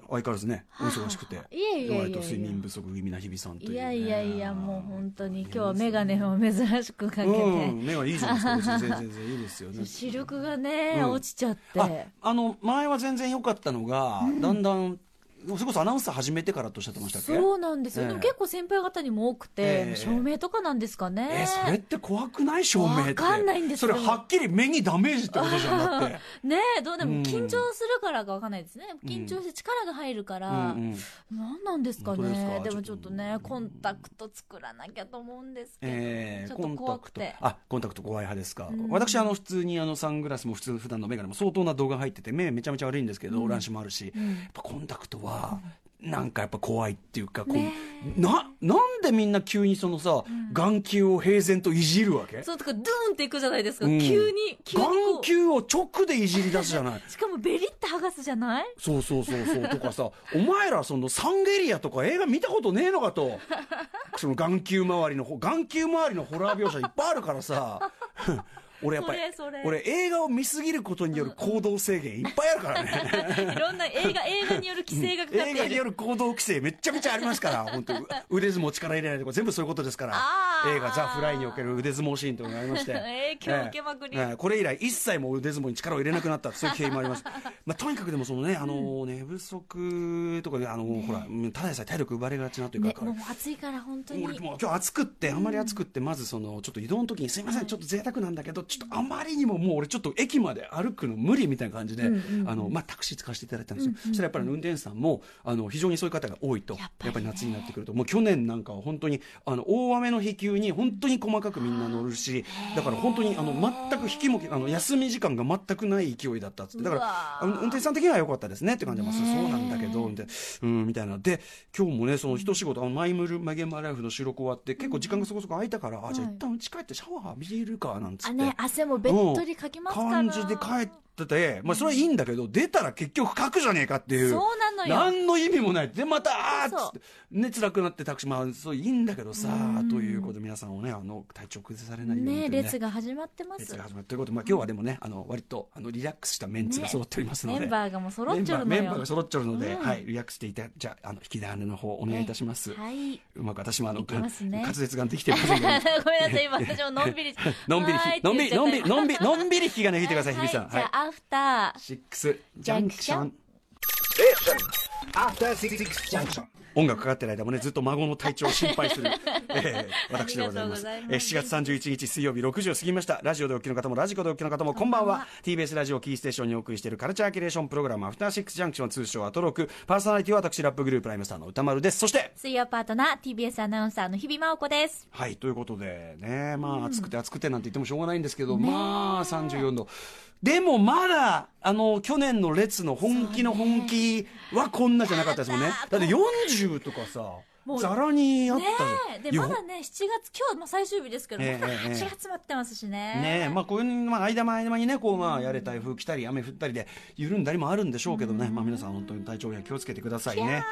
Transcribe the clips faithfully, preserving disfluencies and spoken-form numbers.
相変わらずね、お忙しくて、はあ、いやいやいやいや、割と睡眠不足気味な日々さんという、ね、いやいやいや、もう本当に今日は眼鏡を珍しくかけて、うん、目がいいじゃないですか、全然全然いいですよね。視力がね、うん、落ちちゃって、あ、あの前は全然良かったのが、うん、だんだん。それこそアナウンサー始めてからとおっしゃってましたっけ。そうなんですよ、えー、でも結構先輩方にも多くて、えー、照明とかなんですかね、えー、それって怖くない？照明って分かんないんですよ。それはっきり目にダメージってことじゃなくてねえ、どうでも緊張するからか分かんないですね、うん、緊張して力が入るから、うんうん、なんなんですかね。本当ですか？でもちょっとね、コンタクト作らなきゃと思うんですけど、えー、ちょっと怖くて。あ、コンタクト怖い派ですか、うん、私あの普通にあのサングラスも普通普段の眼鏡も相当な度が入ってて目めちゃめちゃ悪いんですけど、うん、乱視もあるし、うん、やっぱコンタクトはなんかやっぱ怖いっていうか、こう な, なんでみんな急にそのさ、うん、眼球を平然といじるわけ。そうとかドゥーンっていくじゃないですか、うん、急 に, 急に眼球を直でいじり出すじゃないしかもベリって剥がすじゃない。そうそうそうそうとかさお前らそのサンゲリアとか映画見たことねえのかとその眼球周りの眼球周りのホラー描写いっぱいあるからさ俺やっぱりそれそれ俺映画を見すぎることによる行動制限いっぱいあるからねいろんな映画映画による規制がかかっている、うん、映画による行動規制めちゃめちゃありますから本当腕相撲力入れないとか全部そういうことですから。映画ザ・フライにおける腕相撲シーンというのがありまして影響受けまくり、えーえー、これ以来一切もう腕相撲に力を入れなくなったそういう経緯もあります、まあ、とにかくでもそのね、あのー、寝不足とか、ね、あのーね、ほらただでさえ体力奪われがちなという か,、ね、からもう暑いから本当にもう今日暑くってあんまり暑くって、うん、まずそのちょっと移動の時にすいません、はい、ちょっと贅沢なんだけどちょっとあまりにももう俺ちょっと駅まで歩くの無理みたいな感じで、うんうん、あのまあ、タクシー使わせていただいたんですよ、うんうん、そしたらやっぱり運転手さんもあの非常にそういう方が多いとやっぱり、ね、やっぱり夏になってくるともう去年なんかは本当にあの大雨の日急に本当に細かくみんな乗るしだから本当にあの全く引きもあの休み時間が全くない勢いだったっつってだから運転手さん的には良かったですねって感じます。そうなんだけどみたいな、うん、みたいなで今日もねその一仕事あのマイムルマイゲームアライフの収録終わって結構時間がそこそこ空いたから、うん、あじゃあ一旦家帰ってシャワー浴びるかなんつって、ね、汗もべっとりかきますから、うん、感じで帰ってだってまあそれはいいんだけど、うん、出たら結局書くじゃねえかっていう。そうなのよ。何の意味もないでまたあーっつってね辛くなってタクシーまあそういいんだけどさ、うん、ということで皆さんをねあの体調崩されないようにね列が始まってます列が始まってということで、まあ、今日はでもねあの割とあのリラックスしたメンツが揃っておりますので、ね、メンバーがもう揃っちゃうのよメンバー、メンバーが揃っちゃうので、うん、はいリラックスしていたじゃああの引き出物の方お願いいたします、ね、はいうまく私もあの、ね、滑舌ができてますのでごめんなさい今私ものんびりのんびりのんびりのんびりのんびりのんびり引きがね引いてください日比さん、はいはいアフターシックスジャンクション音楽かかってる間もねずっと孫の体調を心配する、えー、私でございます。えー、しちがつさんじゅういちにち水曜日ろくじを過ぎました。ラジオでお聞きの方もラジコでお聞きの方もこんばんは。 ティービーエス ラジオキーステーションにお送りしているカルチャーキュレーションプログラムアフターシックスジャンクション通称アトロク。パーソナリティは私ラップグループライムスターの歌丸です。そして水曜パートナー ティービーエス アナウンサーの日々真央子です。はいということでねまあ暑くて暑くてなんて言ってもしょうがないんですけど、うん、まあさんじゅうよんどでもまだあの去年の列の本気の本気はこんなじゃなかったですもんね。だってよんじゅうとかさざらにあったで、ね、でまだねしちがつ今日も最終日ですけど、えー、まだはちがつ待ってますしね。ねえまあこういう、まあ、間間間にねこうまあやれ台風来たり雨降ったりで緩んだりもあるんでしょうけどね、まあ、皆さん本当に体調には気をつけてくださいね。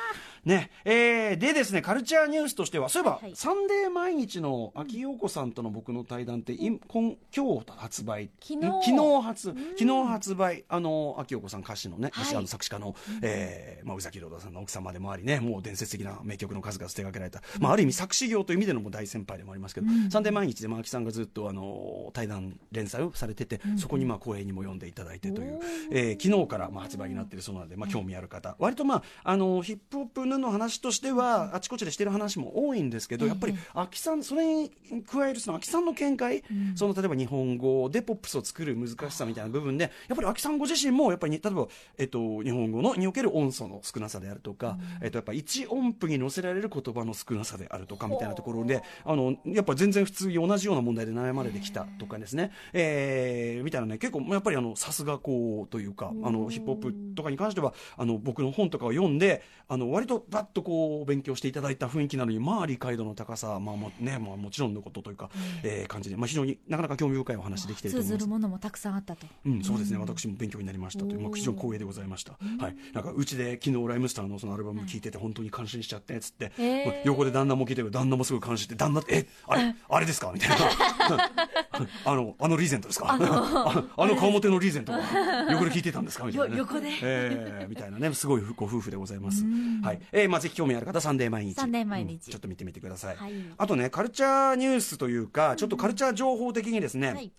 ねえー、でですねカルチャーニュースとしてはそういえば、はいはい、サンデー毎日の阿木燿子さんとの僕の対談って、うん、今, 今日発売昨 日, 昨 日, 発, 昨日発売あの阿木燿子さん歌詞のね、はい、あの作詞家の、えーまあ、宇崎良太さんの奥様でもありねもう伝説的な名曲の数々手掛けられた、うんまあ、ある意味作詞業という意味でのもう大先輩でもありますけど、うん、サンデー毎日で阿木さんがずっとあの対談連載をされてて、うん、そこにまあ公演にも読んでいただいてという、えー、昨日からまあ発売になっているそうなので、まあ、興味ある方、うん、割と、まあ、あのヒップホップの話としてはあちこちでしてる話も多いんですけどやっぱり阿木さんそれに加えるその阿木さんの見解、うん、その例えば日本語でポップスを作る難しさみたいな部分でやっぱり阿木さんご自身もやっぱり例えば、えっと、日本語のにおける音素の少なさであるとか、うんえっと、やっぱ一音符に乗せられる言葉の少なさであるとかみたいなところであのやっぱ全然普通に同じような問題で悩まれてきたとかですね、えー、みたいなね結構やっぱりあのさすがこうというかあのヒップホップとかに関してはあの僕の本とかを読んであの割とバッとこう勉強していただいた雰囲気なのにまあ理解度の高さ、まあもねまあ、もちろんのことというか、えー、感じで、まあ、非常になかなか興味深いお話できていると思います。通ずるものもたくさんあったと、うん、そうですね私も勉強になりましたという、まあ、非常に光栄でございました。はい、なんかうちで昨日ライムスターのそのアルバム聴いてて本当に感心しちゃってっつって、横で旦那も聞いてる、旦那もすごい感心して、旦那ってえあれあれですかみたいなあのあのリーゼントですか、あのあの顔もてのリーゼントが横で聞いてたんですかみたいな、ね、横でえー、みたいなね、すごいご夫婦でございます。はい、えーまあ、ぜひ興味ある方サンデー毎日、サンデー毎日、うん、ちょっと見てみてください、はい、あとねカルチャーニュースというかちょっとカルチャー情報的にですね、うん、はい、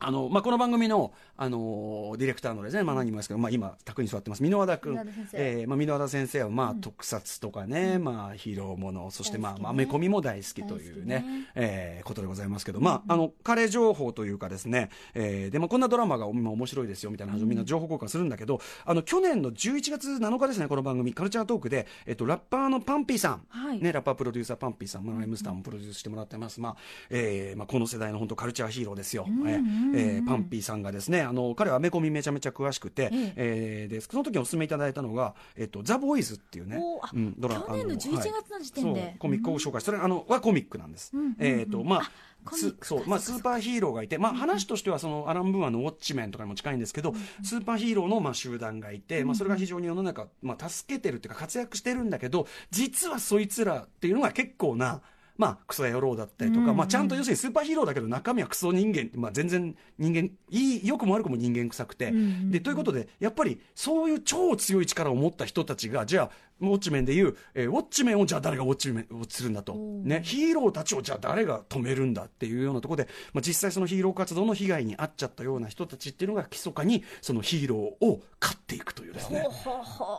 あのまあ、この番組の、あのー、ディレクターのですね、まあ、何もですけど、まあ、今卓に座ってます箕輪田君箕輪田先生、えーまあ、箕輪田先生は、まあ、うん、特撮とかね、うん、まあ、ヒーローもの、そして、まあね、まあ、アメコミも大好きというね、ねえー、ことでございますけど、まあ、あの彼情報というかですね、えーでまあ、こんなドラマが今面白いですよみたいな話をみんな情報交換するんだけど、うん、あの去年のじゅういちがつなのかですね、この番組カルチャートークで、えっと、ラッパーのパンピーさん、はいね、ラッパープロデューサーパンピーさん、まあ、ライムスターもプロデュースしてもらってます、まあえーまあ、この世代の本当カルチャーヒーローですよ、うん、えーえー、パンピーさんがですね、あの彼はアメコミめちゃめちゃ詳しくて、ええー、でその時にお勧めいただいたのが、えっと、ザ・ボーイズっていうね、うん、ドラ去年のじゅういちがつの時点で、はい、コミックを紹介、それあのはコミックなんです、うんうんうん、えーとまあスーパーヒーローがいて、まあ、話としてはそのアラン・ブーアのウォッチメンとかにも近いんですけど、うん、スーパーヒーローのまあ集団がいて、まあ、それが非常に世の中、まあ、助けてるというか活躍してるんだけど、実はそいつらっていうのが結構なまあ、クソ野郎だったりとか、まあ、ちゃんと要するにスーパーヒーローだけど中身はクソ人間、まあ、全然人間いい良くも悪くも人間臭くて、でということでやっぱりそういう超強い力を持った人たちがじゃあウォッチメンでいう、えー、ウォッチメンをじゃあ誰がウォッチメンをするんだと、ね、ヒーローたちをじゃあ誰が止めるんだっていうようなところで、まあ、実際そのヒーロー活動の被害に遭っちゃったような人たちっていうのが密かにそのヒーローを飼っていくというですね、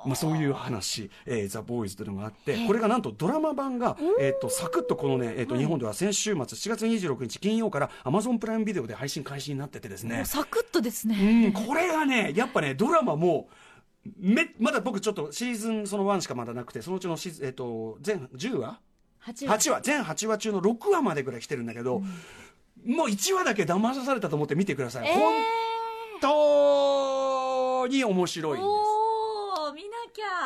まあ、そういう話、えー、ザ・ボーイズというのがあって、これがなんとドラマ版が、えー、とサクッとこのね、えーとはい、日本では先週末しちがつにじゅうろくにち金曜から Amazon プライムビデオで配信開始になっててですね、サクッとですね、うん、これがねやっぱねドラマもめまだ僕ちょっとシーズンそのいちしかまだなくて、そのうちのシーズン、えーと、全じゅうわはちわ全はちわ中のろくわまでぐらい来てるんだけど、うん、もういちわだけ騙されたと思って見てください、えー、本当に面白いんです。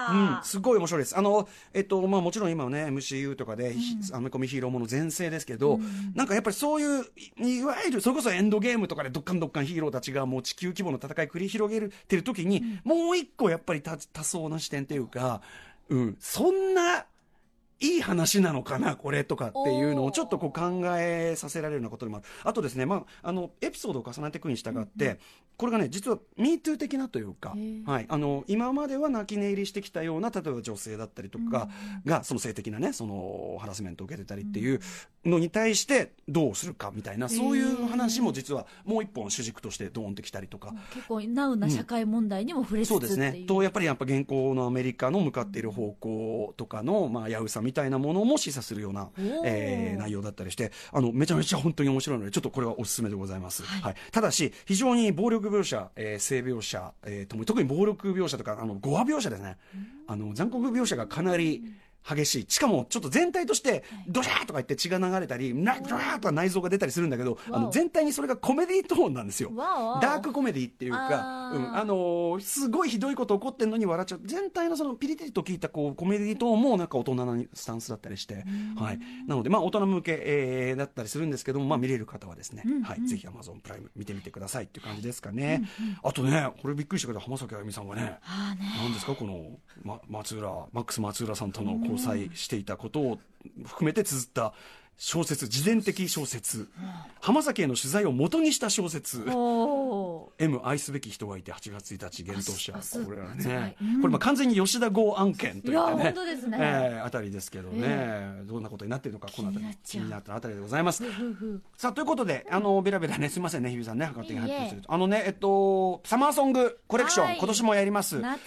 うん、すごい面白いです。あの、えっとまあ、もちろん今はね エムシーユー とかで、うん、アメコミヒーローもの全盛ですけど、うん、なんかやっぱりそういういわゆるそれこそエンドゲームとかでどっかんどっかんヒーローたちがもう地球規模の戦い繰り広げてる時に、うん、もう一個やっぱり多層な視点というか、うん、そんないい話なのかなこれとかっていうのをちょっとこう考えさせられるようなことでもある。あとですね、まあ、あのエピソードを重ねていくに従って、うんうん、これがね実は MeToo 的なというか、はい、あの今までは泣き寝入りしてきたような例えば女性だったりとかが、うん、その性的なねそのハラスメントを受けてたりっていうのに対してどうするかみたいな、そういう話も実はもう一本主軸としてドーンってきたりとか、結構ナウな社会問題にも触れつつ、うん、そうですね、とやっぱりやっぱ現行のアメリカの向かっている方向とかの、まあ、やうさみみたいなものも示唆するような、えー、内容だったりして、あのめちゃめちゃ本当に面白いのでちょっとこれはおすすめでございます、はいはい、ただし非常に暴力描写、えー、性描写、えー、とも特に暴力描写とかあのゴア描写ですね、あの残酷描写がかなり激しい、しかもちょっと全体としてドシャーとか言って血が流れたりドシャーとか内臓が出たりするんだけど、あの全体にそれがコメディートーンなんですよ。ダークコメディーっていうか、うん、あのー、すごいひどいこと起こってんのに笑っちゃう、全体のそのピリピリと効いたこうコメディートーンもなんか大人なスタンスだったりして、はい、なのでまあ大人向け、えー、だったりするんですけども、まあ、見れる方はですね、うんうん、はい、ぜひ Amazon プライム見てみてくださいっていう感じですかね、うんうん、あとねこれびっくりしたけど浜崎あゆみさんはね何ですかこの、ま、松浦マックス松浦さんとのこう交際していたことを含めて綴った小説、自伝的小説、浜崎への取材を元にした小説、M 愛すべき人がいてはちがつついたち幻冬舎、これはね、うん、これまあ完全に吉田豪案件といったね、ねえー、あたりですけどね、えー、どんなことになっているのかこのあたり気になったあたりでございます。さあということで、あのベラベラねすみませんね日比さんね測手に入ってすると、あのねえっとサマーソングコレクション、はい、今年もやります。は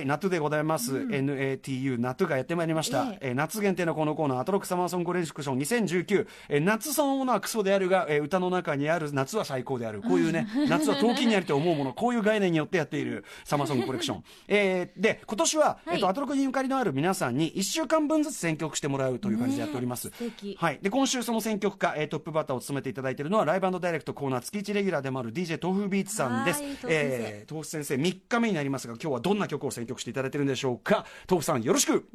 い、ナトゥでございます。うん、エヌエーティーユー ナトゥがやってまいりました。えー、夏限定のこのコーナーアトロックサマーソングコレクションにせんじゅうきゅう、えー、夏そのものはクソであるが、えー、歌の中にある夏は最高である、こういうね夏は冬季にあると思うものこういう概念によってやっているサマーソングコレクションえで今年は、はい、えっと、アトロクにゆかりのある皆さんにいっしゅうかんぶんずつ選曲してもらうという感じでやっております、はい、で今週その選曲家、えー、トップバッターを務めていただいているのはライブ&ダイレクトコーナー月いちレギュラーでもある ディージェー 豆腐ビーツさんです。豆腐、えー、先生みっかめになりますが今日はどんな曲を選曲していただいているんでしょうか。豆腐さんよろしく。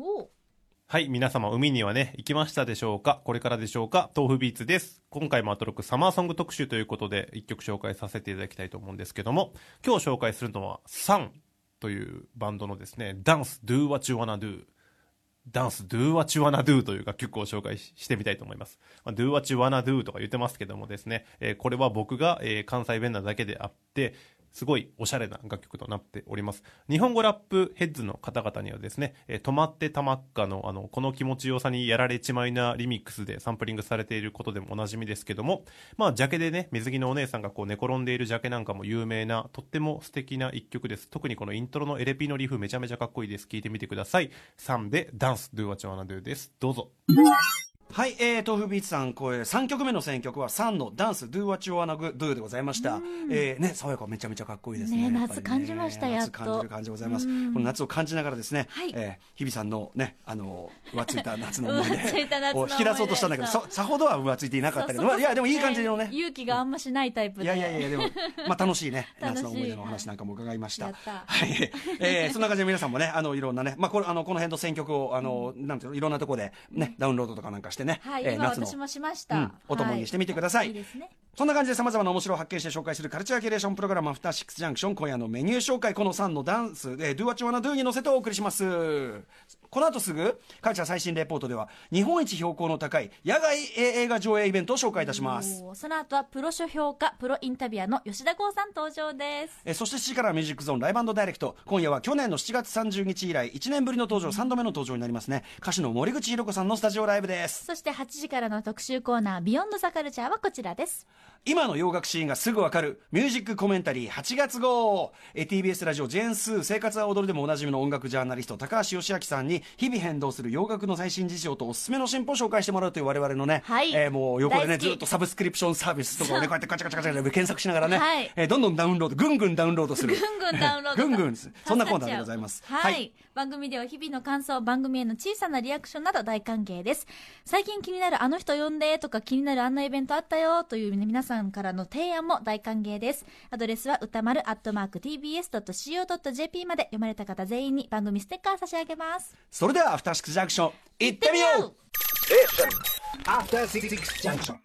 はい、皆様海にはね行きましたでしょうか、これからでしょうか。豆腐ビーツです。今回もアトロックサマーソング特集ということでいっきょく紹介させていただきたいと思うんですけども、今日紹介するのはサンというバンドのですねダンス Do What You Wanna Do ダンス Do What You Wanna Do という楽曲を紹介 し, してみたいと思います、まあ、Do What You Wanna Do とか言ってますけどもですね、えー、これは僕が、えー、関西弁なだけであってすごいおしゃれな楽曲となっております。日本語ラップヘッズの方々にはですね、えー、止まってたまっかの、あのこの気持ちよさにやられちまいなリミックスでサンプリングされていることでもおなじみですけども、まあジャケでね、水着のお姉さんがこう寝転んでいるジャケなんかも有名なとっても素敵な一曲です。特にこのイントロのエレピのリフめちゃめちゃかっこいいです。聞いてみてください。さんでダンス Do What You Wanna Do です。どうぞ。はい、えー、豆腐ビーツさん、これさんきょくめの選曲はさんのダンス Do What You Wanna Do でございました、えーね、爽やかめちゃめちゃかっこいいです ね, ね夏感じました、ね、やっと夏感じる感じでございます。この夏を感じながらですね、はい、えー、日々さんのね、あの浮ついた夏の思い出を引き出そうとしたんだけどさほどは浮ついていなかったけど、そうそうそう、まあ、いやでもいい感じのね、勇気があんましないタイプで、いやいやいやでも、まあ、楽しいね夏の思い出のお話なんかも伺いました。はい、えー、そんな感じで皆さんもね、あのいろんなね、まあ、こ, れあのこの辺の選曲をあのなんていういろんなところで、ね、ダウンロードとかなんかしてしてね、はい、えー、今私もしました、うん、お供にしてみてください、はい、いいですね。そんな感じで様々な面白を発見して紹介するカルチャーキュレーションプログラムアフターシックスジャンクション、今夜のメニュー紹介、このさんのダンス、えー、Do What You Wanna Do に乗せてお送りします。この後すぐカルチャー最新レポートでは日本一標高の高い野外映画上映イベントを紹介いたします。その後はプロ書評家プロインタビュアーの吉田剛さん登場です。えー、そしてしちじからミュージックゾーンライブ&ダイレクト、今夜は去年のしちがつさんじゅうにち以来いちねんぶりの登場、さんどめの登場になりますね、歌手の森口博子さんのスタジオライブです。そしてはちじからの特集コーナービヨンドザカルチャーはこちらです。今の洋楽シーンがすぐわかるミュージックコメンタリーはちがつごう、 ティービーエス ラジオジェーンスー生活は踊るでもおなじみの音楽ジャーナリスト高橋義明さんに日々変動する洋楽の最新事情とおすすめの新譜を紹介してもらうという我々のね、はい、えー、もう横でねずっとサブスクリプションサービスとかをねこうやってカチャカチャカチャ検索しながらね、はい、えー、どんどんダウンロードぐんぐんダウンロードするぐんぐんダウンロードぐんぐんそんなコーナーでございます。はい、はい、番組では日々の感想、番組への小さなリアクションなど大歓迎です。最近気になるあの人呼んでとか気になるあんなイベントあったよという皆さんからの提案も大歓迎です。アドレスは歌丸 アットマークティービーエスドットシーオードットジェーピー まで、読まれた方全員に番組ステッカー差し上げます。それではアフターシックスジャンクション行ってみよう。アフターシックスジャンクション